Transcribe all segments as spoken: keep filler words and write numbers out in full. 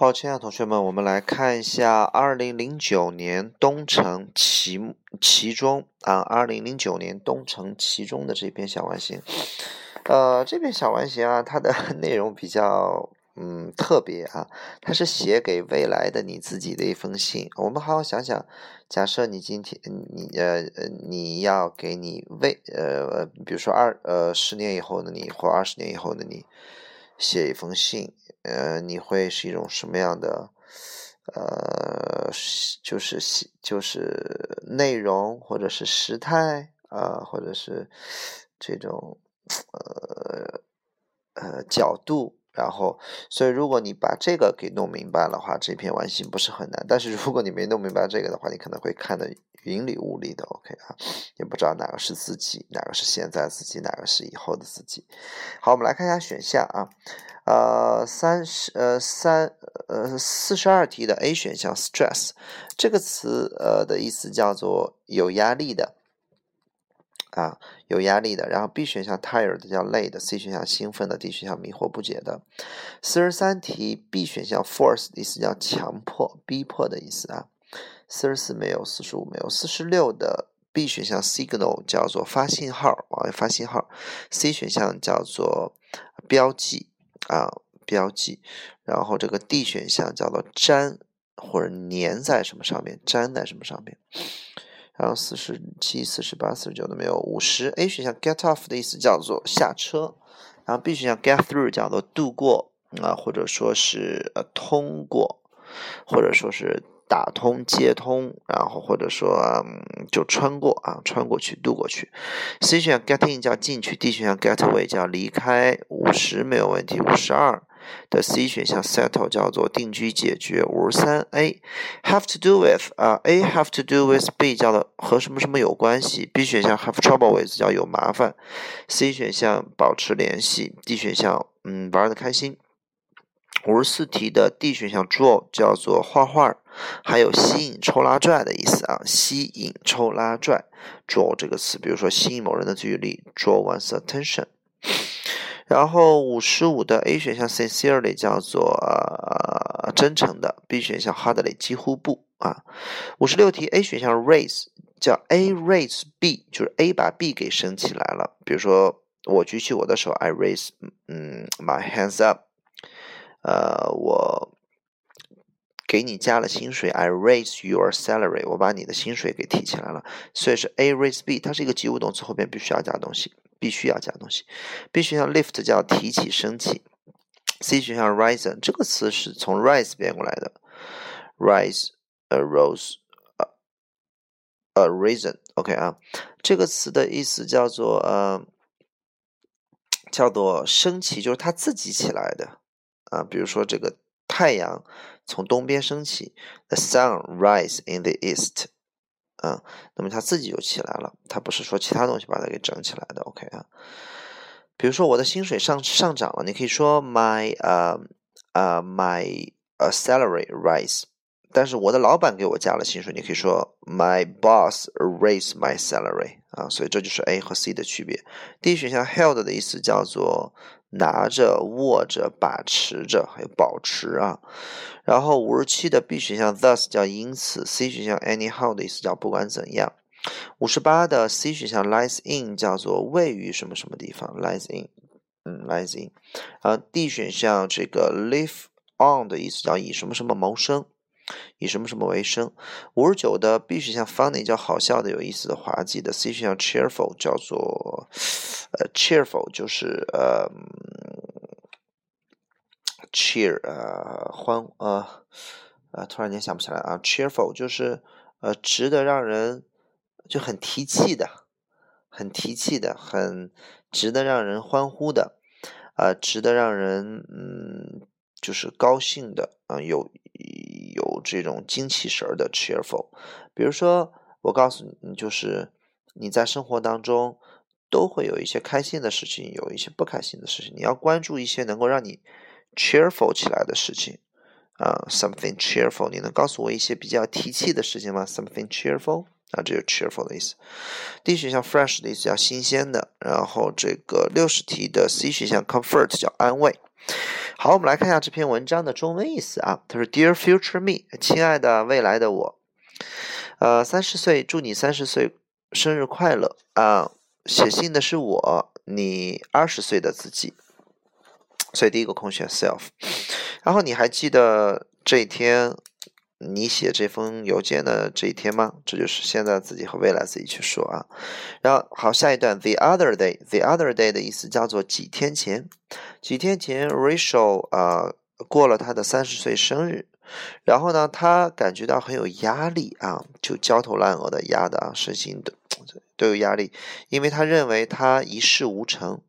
好，亲爱的同学们，我们来看一下二零零九年东城其其中啊，二零零九年东城其中的这篇小完形。呃，这篇小完形啊，它的内容比较嗯特别啊，它是写给未来的你自己的一封信。我们好好想想，假设你今天你呃你要给你未呃比如说二呃十年以后的你或二十年以后的你写一封信，呃，你会是一种什么样的呃就是就是内容或者是时态啊、呃，或者是这种呃呃角度。然后所以如果你把这个给弄明白的话，这篇完形不是很难，但是如果你没弄明白这个的话，你可能会看得云里雾里的 OK 啊，也不知道哪个是自己，哪个是现在自己，哪个是以后的自己。好，我们来看一下选项啊，呃三十呃三呃四十二题的 A 选项 stress 这个词呃的意思叫做有压力的啊，有压力的。然后 B 选项 tired 叫累的， C 选项兴奋的， D 选项迷惑不解的。四十三题 B 选项 force 的意思叫强迫逼迫的意思啊。四十四没有，四十五没有。四十六的 B 选项 signal 叫做发信号，往外发信号。C 选项叫做标记啊，标记。然后这个 D 选项叫做粘或者粘在什么上面，粘在什么上面。然后四十七、四十八、四十九都没有。五十 A 选项 get off 的意思叫做下车，然后 B 选项 get through 叫做度过啊、呃，或者说是、呃、通过，或者说是打通接通，然后或者说、嗯、就穿过啊，穿过去度过去。 C 选项 get in 叫进去， D 选项 get away 叫离开。五十没有问题。五十二的 C 选项 settle 叫做定居解决。五十三 A have to do with 啊、uh, A have to do with B 叫做和什么什么有关系。 B 选项 have trouble with 叫有麻烦。 C 选项保持联系。 D 选项嗯玩得开心。五十四题的 D 选项 draw 叫做画画，还有吸引抽拉拽的意思啊，吸引抽拉拽 draw 这个词，比如说吸引某人的注意力 draw one's attention。然后五十五的 A 选项 sincerely 叫做、呃、真诚的， B 选项 hardly 几乎不啊。五十六题 A 选项 raise 叫 A raise B 就是 A 把 B 给升起来了，比如说我举起我的手 I raise、嗯、my hands up， 呃，我给你加了薪水 I raise your salary， 我把你的薪水给提起来了，所以是 A raise B， 它是一个及物动词，后面必须要加东西，必须要加东西。 B 选项 lift 叫提起升起。 C 选项 rise 这个词是从 rise 变过来的， rise arose a reason OK 啊，这个词的意思叫做呃叫做升起，就是它自己起来的啊，比如说这个太阳从东边升起 the sun rise in the east啊、嗯，那么它自己就起来了，它不是说其他东西把它给整起来的 OK 啊。比如说我的薪水上上涨了，你可以说 my 呃、uh, 呃、uh, my、uh, salary rise， 但是我的老板给我加了薪水，你可以说 my boss raised my salary 啊，所以这就是 A 和 C 的区别。 D 选项 held 的意思叫做拿着握着把持着还有保持啊。然后五十七的 B 选项 thus 叫因此， C 选项 anyhow 的意思叫不管怎样。五十八的 C 选项 lies in 叫做位于什么什么地方 lies in 嗯 lies in 啊。D 选项这个 live on 的意思叫以什么什么谋生，以什么什么为生。五十九的 B 选项 funny 叫好笑的有意思的滑稽的。 C 选项 cheerful 叫做呃 cheerful 就是呃 cheer 呃欢呃呃突然间想不起来啊 cheerful 就是呃值得让人就很提气的，很提气的，很值得让人欢呼的啊、呃、值得让人嗯就是高兴的啊、呃、有有这种精气神的 cheerful。 比如说我告诉你，就是你在生活当中都会有一些开心的事情，有一些不开心的事情，你要关注一些能够让你 cheerful 起来的事情啊、uh, something cheerful， 你能告诉我一些比较提气的事情吗 something cheerful 啊，这就是 cheerful 的意思。 D 选项 fresh 的意思叫新鲜的。然后这个六十题的 C 选项 comfort 叫安慰，好，我们来看一下这篇文章的中文意思啊。他说 Dear future me， 亲爱的未来的我，呃，三十岁，祝你三十岁生日快乐啊、呃！写信的是我，你二十岁的自己。所以第一个空选 self。然后你还记得这一天你写这封邮件的这一天吗？这就是现在自己和未来自己去说啊。然后好，下一段 the other day， the other day 的意思叫做几天前。几天前 Rachel 啊、呃、过了他的三十岁生日，然后呢他感觉到很有压力啊，就焦头烂额的压的啊，身心都都有压力，因为他认为他一事无成。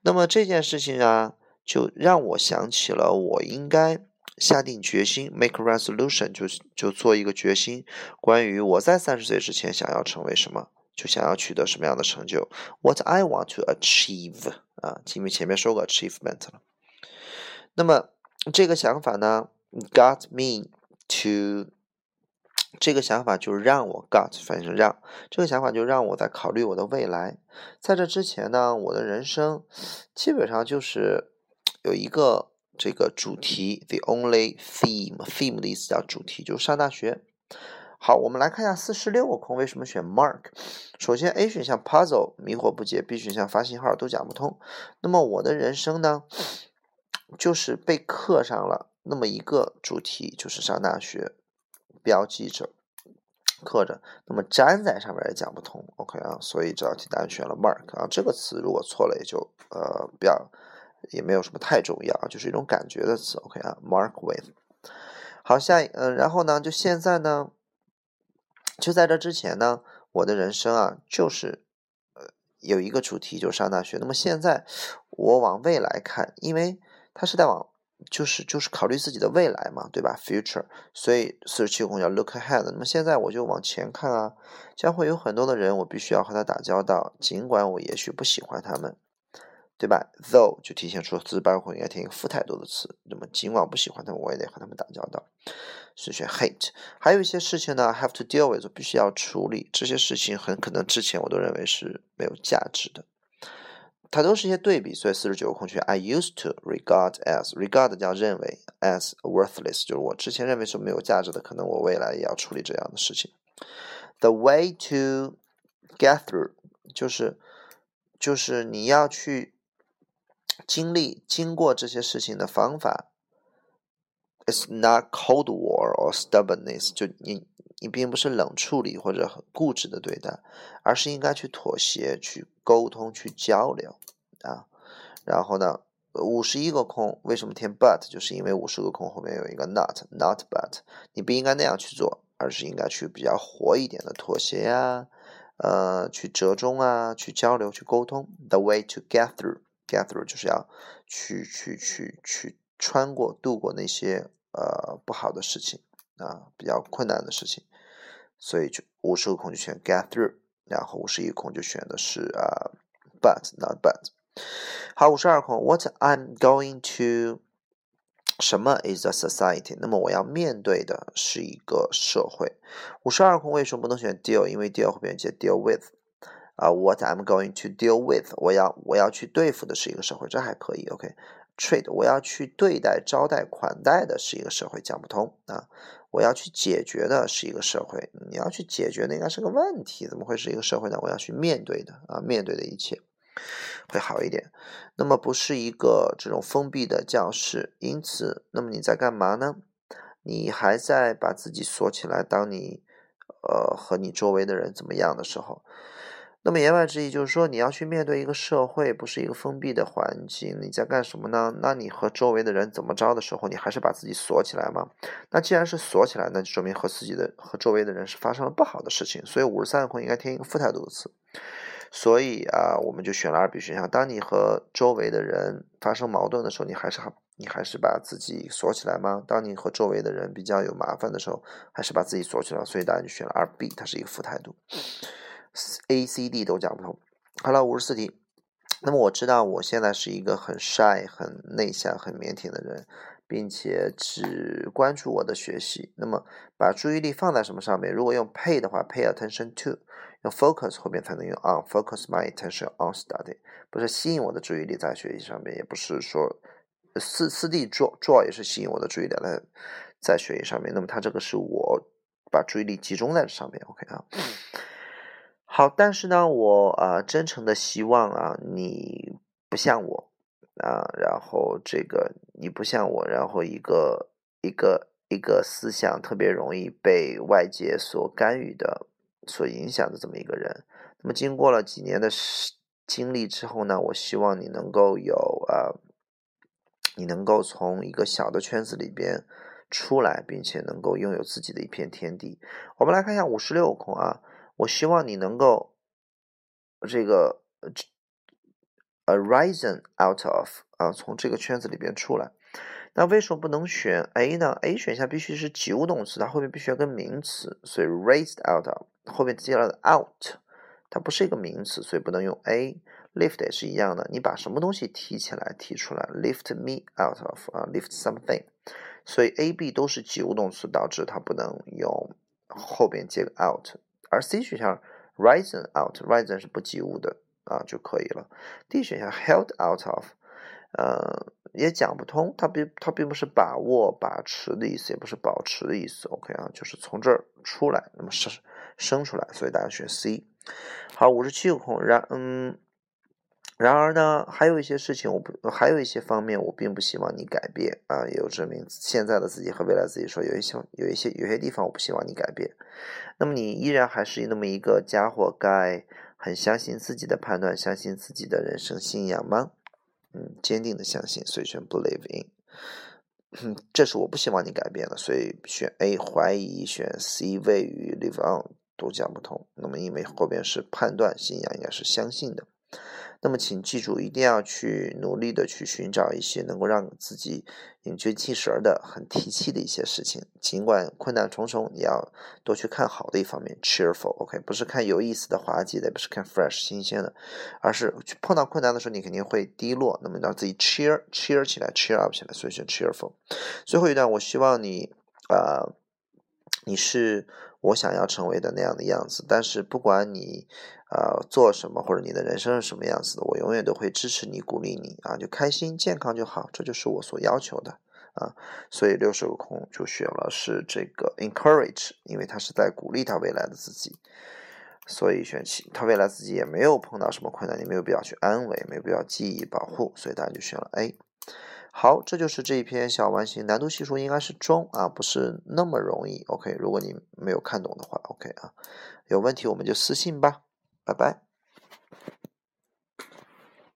那么这件事情啊，就让我想起了我应该下定决心 make a resolution， 就就做一个决心，关于我在三十岁之前想要成为什么，就想要取得什么样的成就， what I want to achieve 啊，因为前面说过 achievement 了。那么这个想法呢 got me to， 这个想法就让我 got 反正让这个想法就让我在考虑我的未来。在这之前呢，我的人生基本上就是有一个这个主题 the only theme， theme 的意思叫主题，就是上大学。好，我们来看一下四十六个空为什么选 mark。 首先 A 选项 puzzle 迷惑不解， B 选项发信号都讲不通。那么我的人生呢，就是被刻上了那么一个主题，就是上大学，标记着刻着，那么粘在上面也讲不通。 OK 啊，所以这道题答案选了 mark 啊。这个词如果错了也就呃不要也没有什么太重要，就是一种感觉的词。 OK 啊 mark with。 好，下一嗯，然后呢就现在呢，就在这之前呢，我的人生啊就是呃有一个主题，就是上大学。那么现在我往未来看，因为它是在往就是就是考虑自己的未来嘛，对吧 future， 所以四十七空叫 look ahead。 那么现在我就往前看啊，将会有很多的人我必须要和他打交道，尽管我也许不喜欢他们，对吧？ though 就体现出字包括应该填一个副态度的词，那么尽管不喜欢他们，我也得和他们打交道，是选 hate。 还有一些事情呢 have to deal with， 我必须要处理，这些事情很可能之前我都认为是没有价值的，它都是一些对比。所以四十九个空缺 I used to regard as， regard 叫认为 as worthless， 就是我之前认为是没有价值的，可能我未来也要处理这样的事情。 the way to get through 就是就是你要去经历经过这些事情的方法。 It's not cold war or stubbornness， 就你你并不是冷处理或者很固执的对待，而是应该去妥协，去沟通，去交流啊。然后呢五十一个空为什么填 but， 就是因为五十个空后面有一个 not， not but， 你不应该那样去做，而是应该去比较活一点的妥协啊，呃去折中啊，去交流，去沟通。 The way to get through，get through 就是要去去去去穿过度过那些呃不好的事情啊，比较困难的事情。所以就五十个空就选 get through， 然后五十一空就选的是啊、呃、but not but。 好，五十二空 what I'm going to 什么 is a society， 那么我要面对的是一个社会。五十二空为什么不能选 deal， 因为 deal 后面接 deal with Uh, what I'm going to deal with， 我要我要去对付的是一个社会，这还可以。 OK treat， 我要去对待招待款待的是一个社会，讲不通啊。我要去解决的是一个社会，你要去解决的应该是个问题，怎么会是一个社会呢？我要去面对的啊，面对的一切会好一点。那么不是一个这种封闭的教室，因此那么你在干嘛呢？你还在把自己锁起来，当你呃和你周围的人怎么样的时候，那么言外之意就是说，你要去面对一个社会，不是一个封闭的环境。你在干什么呢？那你和周围的人怎么着的时候，你还是把自己锁起来吗？那既然是锁起来，那就说明和自己的和周围的人是发生了不好的事情。所以五十三个空应该填一个副态度的词。所以啊，我们就选了二 B 选项。当你和周围的人发生矛盾的时候，你还是你还是把自己锁起来吗？当你和周围的人比较有麻烦的时候，还是把自己锁起来。所以答案就选了二 B， 它是一个副态度。A、C、D 都讲不通。好了，五十四题。那么我知道我现在是一个很 shy、很内向、很腼腆的人，并且只关注我的学习。那么把注意力放在什么上面？如果用 pay 的话 ，pay attention to； 用 focus 后面才能用 on。Focus my attention on study， 不是吸引我的注意力在学习上面，也不是说四四 D draw draw 也是吸引我的注意力来在学习上面，那么它这个是我把注意力集中在这上面 OK 啊。好，但是呢我啊、呃、真诚的希望啊你不像我啊，然后这个你不像我，然后一个一个一个思想特别容易被外界所干预的所影响的这么一个人。那么经过了几年的经历之后呢，我希望你能够有啊、呃，你能够从一个小的圈子里边出来，并且能够拥有自己的一片天地。我们来看一下五十六空啊，我希望你能够这个 arisen out of 啊，从这个圈子里边出来。那为什么不能选 A 呢？ A 选项必须是及物动词，它后面必须要跟名词，所以 raised out of 后面接下来的 out 它不是一个名词，所以不能用 A。 lift 也是一样的，你把什么东西提起来提出来， lift me out of、uh, lift something， 所以 A、B 都是及物动词，导致它不能用后面接个 out。 而 C 选项 risen out risen 是不及物的啊就可以了。 D 选项 held out of呃，也讲不通，它并它并不是把握、把持的意思，也不是保持的意思。OK 啊，就是从这儿出来，那么生生出来，所以大家选 C。好，五十七个空，然嗯，然而呢，还有一些事情我不，还有一些方面我并不希望你改变啊。也有证明现在的自己和未来自己说，有一些有一些有些地方我不希望你改变。那么你依然还是那么一个家伙，该很相信自己的判断，相信自己的人生信仰吗？嗯，坚定的相信，所以选 believe in， 这是我不希望你改变的，所以选 A 怀疑，选 C 谓语 live on 都讲不通。那么因为后边是判断，信仰应该是相信的。那么请记住，一定要去努力的去寻找一些能够让自己饮鸩止渴的、很提气的一些事情，尽管困难重重，你要多去看好的一方面 cheerful OK， 不是看有意思的、滑稽的，也不是看 fresh 新鲜的，而是去碰到困难的时候你肯定会低落，那么让自己 cheer cheer 起来 cheer up 起来，所以选 cheerful。 最后一段，我希望你啊、呃，你是我想要成为的那样的样子，但是不管你呃做什么，或者你的人生是什么样子的，我永远都会支持你、鼓励你啊，就开心健康就好，这就是我所要求的啊。所以六十个空就选了是这个 encourage， 因为他是在鼓励他未来的自己，所以选七，他未来自己也没有碰到什么困难，你没有必要去安慰，没有必要记忆保护，所以大家就选了 A。好，这就是这一篇小完形，难度系数应该是中啊，不是那么容易 OK， 如果你没有看懂的话 OK 啊，有问题我们就私信吧，拜拜。